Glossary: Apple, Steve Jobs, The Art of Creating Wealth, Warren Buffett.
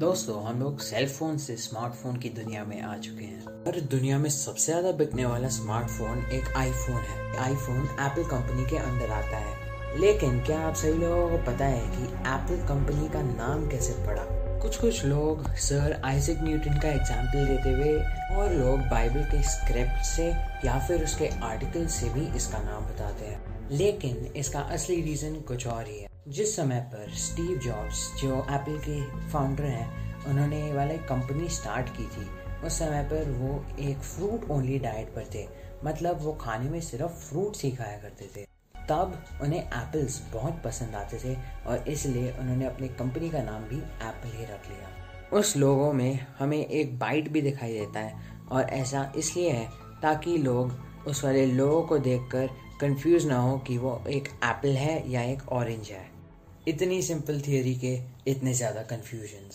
दोस्तों हम लोग सेलफोन से स्मार्टफोन की दुनिया में आ चुके हैं। और दुनिया में सबसे ज्यादा बिकने वाला स्मार्टफोन एक आईफोन है। आईफोन एप्पल कंपनी के अंदर आता है, लेकिन क्या आप सभी लोगों को पता है कि एप्पल कंपनी का नाम कैसे पड़ा? कुछ लोग सर आइजैक न्यूटन का एग्जाम्पल देते हुए और लोग बाइबल के स्क्रिप्ट से या फिर उसके आर्टिकल से भी इसका नाम बताते हैं, लेकिन इसका असली रीजन कुछ और ही है। जिस समय पर स्टीव जॉब्स जो एप्पल के फाउंडर हैं, उन्होंने ये वाली कंपनी स्टार्ट की थी, उस समय पर वो एक फ्रूट ओनली डाइट पर थे, मतलब वो खाने में सिर्फ फ्रूट्स ही खाया करते थे। तब उन्हें एप्पल्स बहुत पसंद आते थे और इसलिए उन्होंने अपनी कंपनी का नाम भी एप्पल ही रख लिया। उस लोगों में हमें एक बाइट भी दिखाई देता है और ऐसा इसलिए है ताकि लोग उस वाले लोगों को देखकर कंफ्यूज ना हो कि वो एक एप्पल है या एक ऑरेंज है। इतनी सिंपल थियरी के इतने ज़्यादा कन्फ्यूजन्स।